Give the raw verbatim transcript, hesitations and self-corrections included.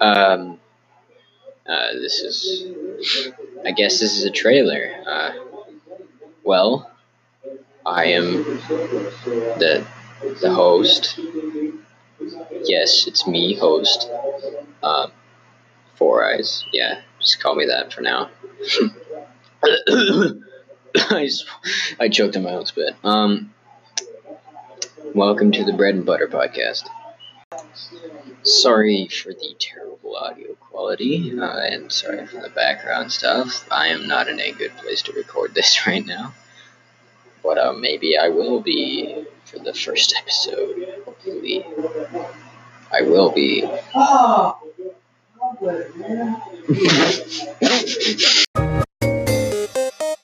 Um, uh, this is, I guess this is a trailer. Uh, well, I am the the host. Yes, it's me, host. Um, Four Eyes. Yeah, just call me that for now. I, sw- I choked on my own spit. Um, welcome to the Bread and Butter Podcast. Sorry for the terrible audio quality, uh, and sorry for the background stuff. I am not in a good place to record this right now, but uh, maybe I will be for the first episode. Hopefully, I will be.